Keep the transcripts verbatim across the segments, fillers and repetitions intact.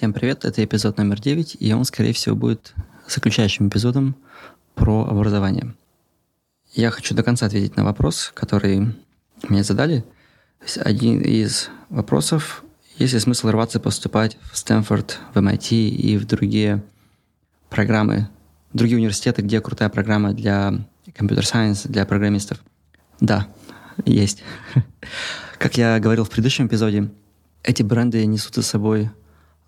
Всем привет, это эпизод номер девять, и он, скорее всего, будет заключающим эпизодом про образование. Я хочу до конца ответить на вопрос, который мне задали. Один из вопросов: есть ли смысл рваться поступать в Стэнфорд, в эм ай ти и в другие программы, другие университеты, где крутая программа для Computer Science, для программистов? Да, есть. Как я говорил в предыдущем эпизоде, эти бренды несут за собой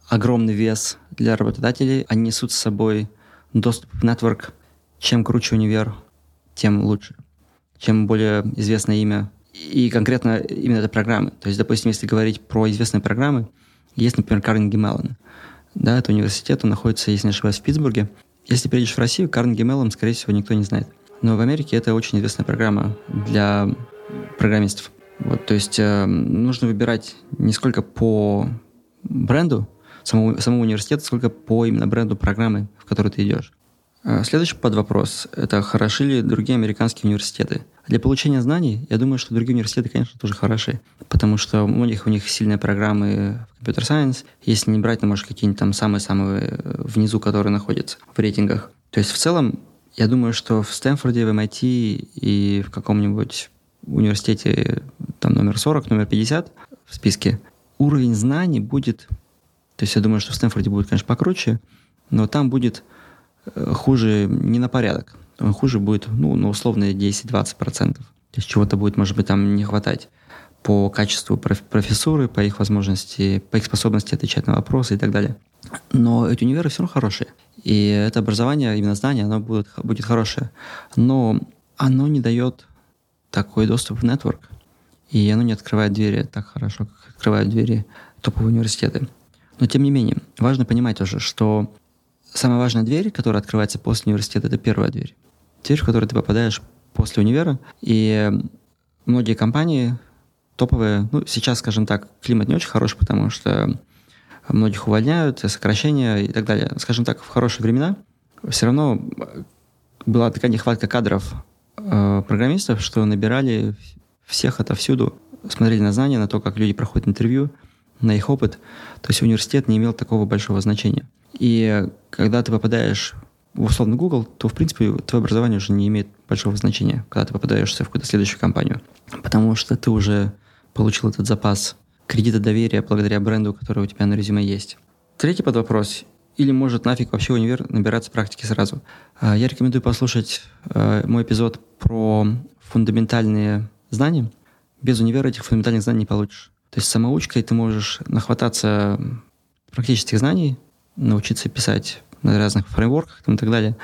огромный вес для работодателей, они несут с собой доступ в нетворк. Чем круче универ, тем лучше. Чем более известное имя. И конкретно именно это программы. То есть, допустим, если говорить про известные программы, есть, например, Carnegie Mellon. Да, это университет, он находится, если не ошибаюсь, в Питтсбурге. Если приедешь в Россию, Carnegie Mellon, скорее всего, никто не знает. Но в Америке это очень известная программа для программистов. Вот, то есть э, нужно выбирать не сколько по бренду самого, самого университета, сколько по именно бренду программы, в которую ты идешь. Следующий подвопрос – это хороши ли другие американские университеты? Для получения знаний, я думаю, что другие университеты, конечно, тоже хороши, потому что у многих у них сильные программы в Computer Science, если не брать, то, может, какие-нибудь там самые-самые внизу, которые находятся в рейтингах. То есть в целом, я думаю, что в Стэнфорде, в эм ай ти и в каком-нибудь университете там номер сорок, номер пятьдесят в списке, уровень знаний будет... То есть я думаю, что в Стэнфорде будет, конечно, покруче, но там будет хуже не на порядок. Он хуже будет, ну, на условные десять-двадцать процентов. То есть чего-то будет, может быть, там не хватать по качеству проф- профессуры, по их возможности, по их способности отвечать на вопросы и так далее. Но эти универы все равно хорошие. И это образование, именно знание, оно будет, будет хорошее. Но оно не дает такой доступ в нетворк. И оно не открывает двери так хорошо, как открывают двери топовые университеты. Но тем не менее, важно понимать тоже, что самая важная дверь, которая открывается после университета, это первая дверь. Дверь, в которую ты попадаешь после универа. И многие компании топовые, ну, сейчас, скажем так, климат не очень хороший, потому что многих увольняют, сокращения и так далее. Скажем так, в хорошие времена все равно была такая нехватка кадров э, программистов, что набирали всех отовсюду, смотрели на знания, на то, как люди проходят интервью, на их опыт. То есть университет не имел такого большого значения. И когда ты попадаешь в условно Google, то, в принципе, твое образование уже не имеет большого значения, когда ты попадаешься в какую-то следующую компанию. Потому что ты уже получил этот запас кредита доверия благодаря бренду, который у тебя на резюме есть. Третий подвопрос. Или, может, нафиг вообще универ набираться практики сразу? Я рекомендую послушать мой эпизод про фундаментальные знания. Без универа этих фундаментальных знаний не получишь. То есть самоучкой ты можешь нахвататься практических знаний, научиться писать на разных фреймворках там, и так далее.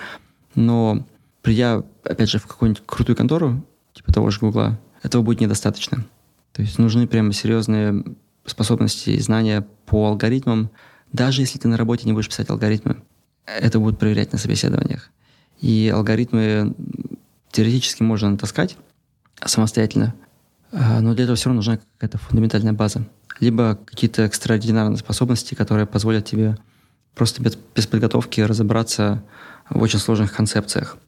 Но придя, опять же, в какую-нибудь крутую контору, типа того же Гугла, этого будет недостаточно. То есть нужны прямо серьезные способности и знания по алгоритмам. Даже если ты на работе не будешь писать алгоритмы, это будут проверять на собеседованиях. И алгоритмы теоретически можно натаскать самостоятельно, но для этого все равно нужна какая-то фундаментальная база. Либо какие-то экстраординарные способности, которые позволят тебе просто без, без подготовки разобраться в очень сложных концепциях.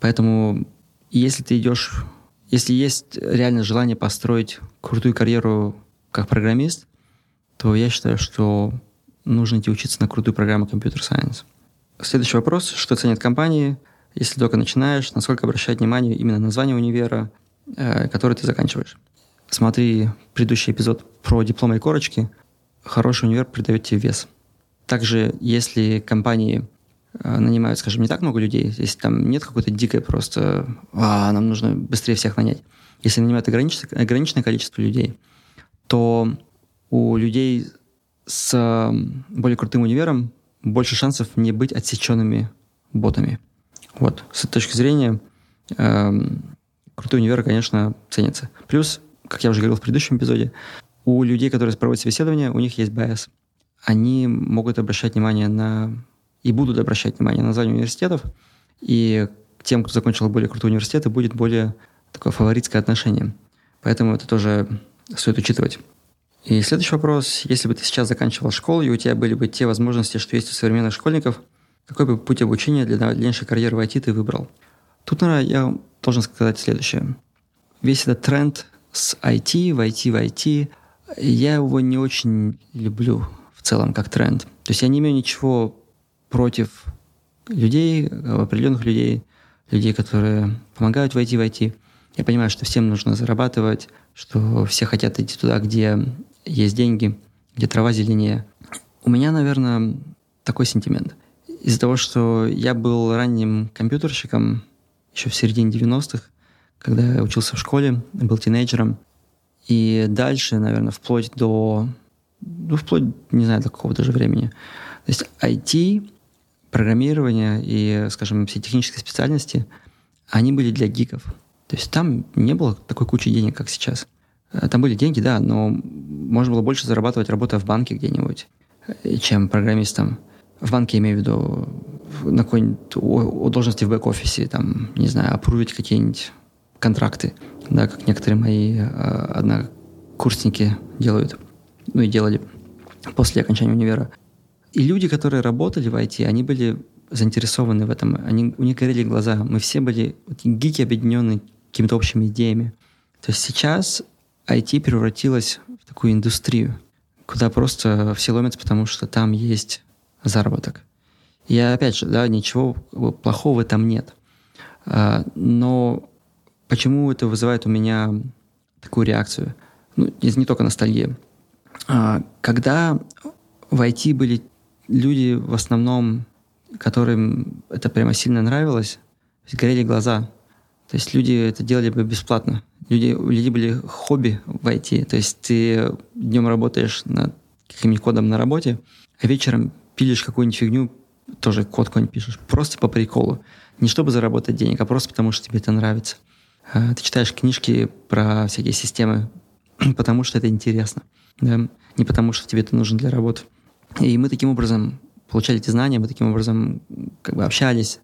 Поэтому если ты идешь, если есть реально желание построить крутую карьеру как программист, то я считаю, что нужно идти учиться на крутую программу Computer Science. Следующий вопрос. Что ценят компании, если только начинаешь? Насколько обращать внимание именно на название универа, который ты заканчиваешь? Смотри предыдущий эпизод про дипломы и корочки. Хороший универ придает тебе вес. Также, если компании нанимают, скажем, не так много людей, если там нет какой-то дикой просто «а, нам нужно быстрее всех нанять». Если нанимают ограниченное, ограниченное количество людей, то у людей с более крутым универом больше шансов не быть отсеченными ботами. Вот. С этой точки зрения... Эм, Крутые универы, конечно, ценятся. Плюс, как я уже говорил в предыдущем эпизоде, у людей, которые проводят собеседование, у них есть байас. Они могут обращать внимание на... и будут обращать внимание на название университетов, и к тем, кто закончил более крутые университеты, будет более такое фаворитское отношение. Поэтому это тоже стоит учитывать. И следующий вопрос. Если бы ты сейчас заканчивал школу, и у тебя были бы те возможности, что есть у современных школьников, какой бы путь обучения для дальнейшей карьеры в ай ти ты выбрал? Тут, наверное, я должен сказать следующее. Весь этот тренд с ай ти, в ай ти, в ай ти, я его не очень люблю в целом как тренд. То есть я не имею ничего против людей, определенных людей, людей, которые помогают войти в ай ти. Я понимаю, что всем нужно зарабатывать, что все хотят идти туда, где есть деньги, где трава зеленее. У меня, наверное, такой сентимент. Из-за того, что я был ранним компьютерщиком еще в середине девяностых, когда я учился в школе, был тинейджером. И дальше, наверное, вплоть до... Ну, вплоть, не знаю, до какого даже времени. То есть ай ти, программирование и, скажем, все технические специальности, они были для гиков. То есть там не было такой кучи денег, как сейчас. Там были деньги, да, но можно было больше зарабатывать, работая в банке где-нибудь, чем программистом. В банке я имею в виду на какой-нибудь должности в бэк-офисе, там, не знаю, опрувить какие-нибудь контракты, да, как некоторые мои однокурсники делают, ну и делали после окончания универа. И люди, которые работали в ай ти, они были заинтересованы в этом, они, у них горели глаза. Мы все были вот, гики, объединенные какими-то общими идеями. То есть сейчас ай ти превратилось в такую индустрию, куда просто все ломятся, потому что там есть заработок. И опять же, да, ничего плохого там нет. Но почему это вызывает у меня такую реакцию? Ну, не только ностальгия. Когда в ай ти были люди в основном, которым это прямо сильно нравилось, горели глаза. То есть люди это делали бы бесплатно. Люди, у людей были хобби в ай ти. То есть ты днем работаешь над каким-нибудь кодом на работе, а вечером пилишь какую-нибудь фигню, тоже код какой-нибудь пишешь, просто по приколу. Не чтобы заработать денег, а просто потому, что тебе это нравится. Ты читаешь книжки про всякие системы, потому что это интересно. Да? Не потому, что тебе это нужно для работы. И мы таким образом получали эти знания, мы таким образом как бы общались.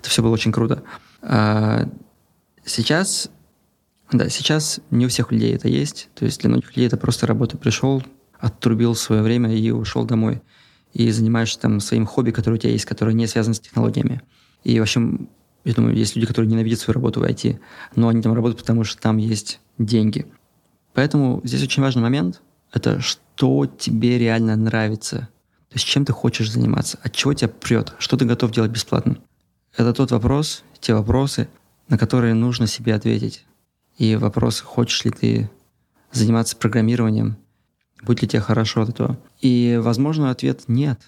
Это все было очень круто. А сейчас, да, сейчас не у всех людей это есть. То есть для многих людей это просто работа. Пришел, отрубил свое время и ушел домой. И занимаешься там своим хобби, которое у тебя есть, которое не связано с технологиями. И, в общем, я думаю, есть люди, которые ненавидят свою работу в ай ти, но они там работают, потому что там есть деньги. Поэтому здесь очень важный момент — это что тебе реально нравится. То есть чем ты хочешь заниматься, от чего тебя прет, что ты готов делать бесплатно. Это тот вопрос, те вопросы, на которые нужно себе ответить. И вопрос, хочешь ли ты заниматься программированием, будет ли тебе хорошо от этого. И, возможно, ответ — нет.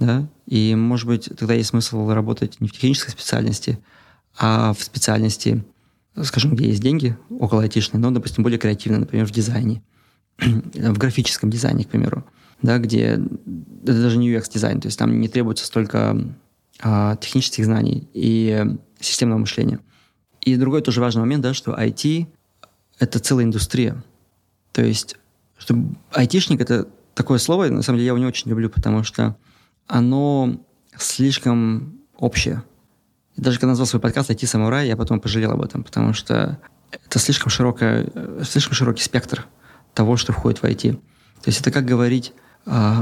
Да? И, может быть, тогда есть смысл работать не в технической специальности, а в специальности, скажем, где есть деньги, около айтишной, но, допустим, более креативной, например, в дизайне, в графическом дизайне, к примеру, да, где это даже не ю экс-дизайн, то есть там не требуется столько а, технических знаний и системного мышления. И другой тоже важный момент, да, что ай ти — это целая индустрия. То есть что айтишник — это такое слово, на самом деле я его не очень люблю, потому что оно слишком общее. И даже когда назвал свой подкаст «ай ти-самурай», я потом пожалел об этом, потому что это слишком, широкое, слишком широкий спектр того, что входит в ай ти. То есть это как говорить, э,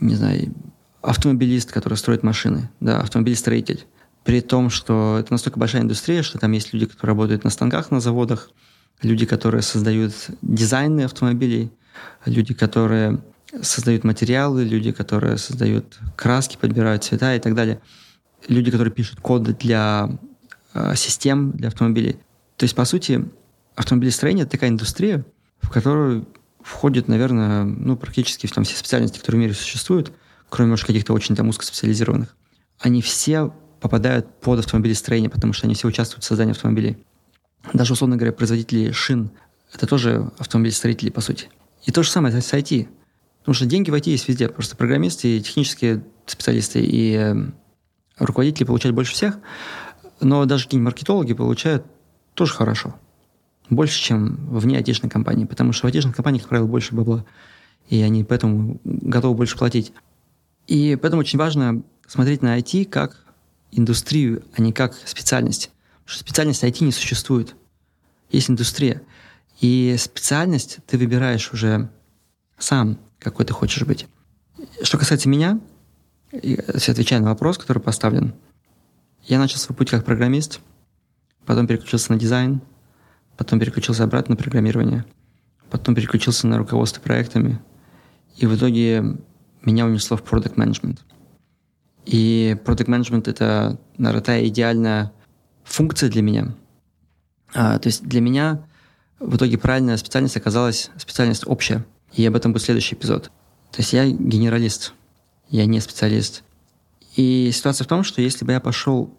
не знаю, автомобилист, который строит машины, да, автомобилист-строитель. При том, что это настолько большая индустрия, что там есть люди, которые работают на станках, на заводах, люди, которые создают дизайны автомобилей, люди, которые создают материалы, люди, которые создают краски, подбирают цвета и так далее. Люди, которые пишут коды для э, систем, для автомобилей. То есть, по сути, автомобилестроение — это такая индустрия, в которую входят, наверное, ну, практически там, все специальности, которые в мире существуют, кроме, может, каких-то очень там узкоспециализированных. Они все попадают под автомобилестроение, потому что они все участвуют в создании автомобилей. Даже, условно говоря, производители шин — это тоже автомобилестроители, по сути. И то же самое с ай ти. Потому что деньги в ай ти есть везде. Просто программисты и технические специалисты и э, руководители получают больше всех, но даже какие-нибудь маркетологи получают тоже хорошо. Больше, чем вне айтишной компании. Потому что в айтишной компании, как правило, больше бабла. И они поэтому готовы больше платить. И поэтому очень важно смотреть на ай ти как индустрию, а не как специальность. Потому что специальность ай ти не существует. Есть индустрия. И специальность ты выбираешь уже сам, какой ты хочешь быть. Что касается меня, если отвечая на вопрос, который поставлен, я начал свой путь как программист, потом переключился на дизайн, потом переключился обратно на программирование, потом переключился на руководство проектами. И в итоге меня унесло в product management. И product management — это, наверное, та идеальная функция для меня. А, то есть для меня в итоге правильная специальность оказалась специальность общая. И об этом будет следующий эпизод. То есть я генералист, я не специалист. И ситуация в том, что если бы я пошел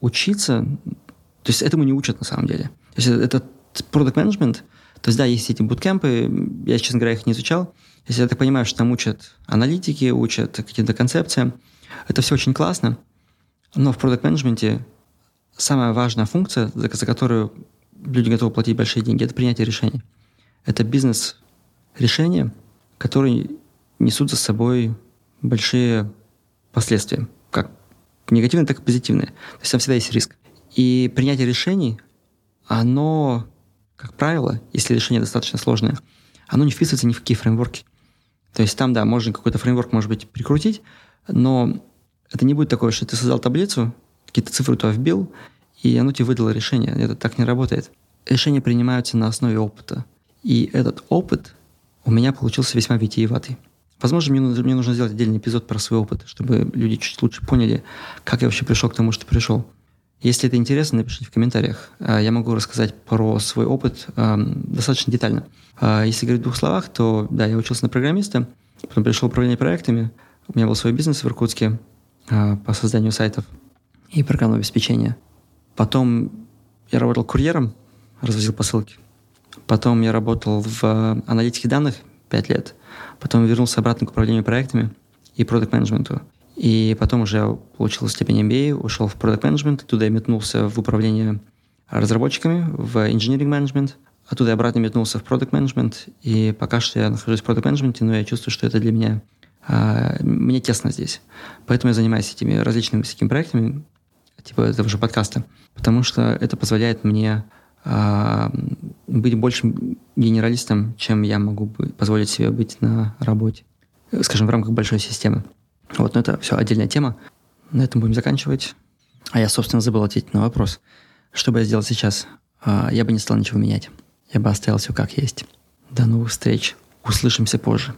учиться, то есть этому не учат на самом деле. То есть это product management, то есть да, есть эти буткемпы, я, честно говоря, их не изучал. Если я так понимаю, что там учат аналитики, учат какие-то концепции, это все очень классно, но в product management самая важная функция, за, за которую люди готовы платить большие деньги, это принятие решений. Это бизнес-решения, которые несут за собой большие последствия, как негативные, так и позитивные. То есть там всегда есть риск. И принятие решений, оно, как правило, если решение достаточно сложное, оно не вписывается ни в какие фреймворки. То есть там, да, можно какой-то фреймворк, может быть, прикрутить, но это не будет такое, что ты создал таблицу, какие-то цифры туда вбил, и оно тебе выдало решение. Это так не работает. Решения принимаются на основе опыта. И этот опыт у меня получился весьма витиеватый. Возможно, мне, мне нужно сделать отдельный эпизод про свой опыт, чтобы люди чуть лучше поняли, как я вообще пришел к тому, что пришел. Если это интересно, напишите в комментариях. Я могу рассказать про свой опыт э, достаточно детально. Э, если говорить в двух словах, то да, я учился на программиста, потом пришел в управление проектами, у меня был свой бизнес в Иркутске э, по созданию сайтов и программного обеспечения. Потом я работал курьером, развозил посылки. Потом я работал в э, аналитике данных пять лет. Потом вернулся обратно к управлению проектами и продакт-менеджменту. И потом уже я получил степень эм би эй, ушел в product management, оттуда я метнулся в управление разработчиками, в engineering management, оттуда я обратно метнулся в product management, и пока что я нахожусь в product management, но я чувствую, что это для меня, а, мне тесно здесь. Поэтому я занимаюсь этими различными всякими проектами, типа этого же подкаста, потому что это позволяет мне а, быть большим генералистом, чем я могу позволить себе быть на работе, скажем, в рамках большой системы. Вот, но это все отдельная тема. На этом будем заканчивать. А я, собственно, забыл ответить на вопрос. Что бы я сделал сейчас? Я бы не стал ничего менять. Я бы оставил все как есть. До новых встреч. Услышимся позже.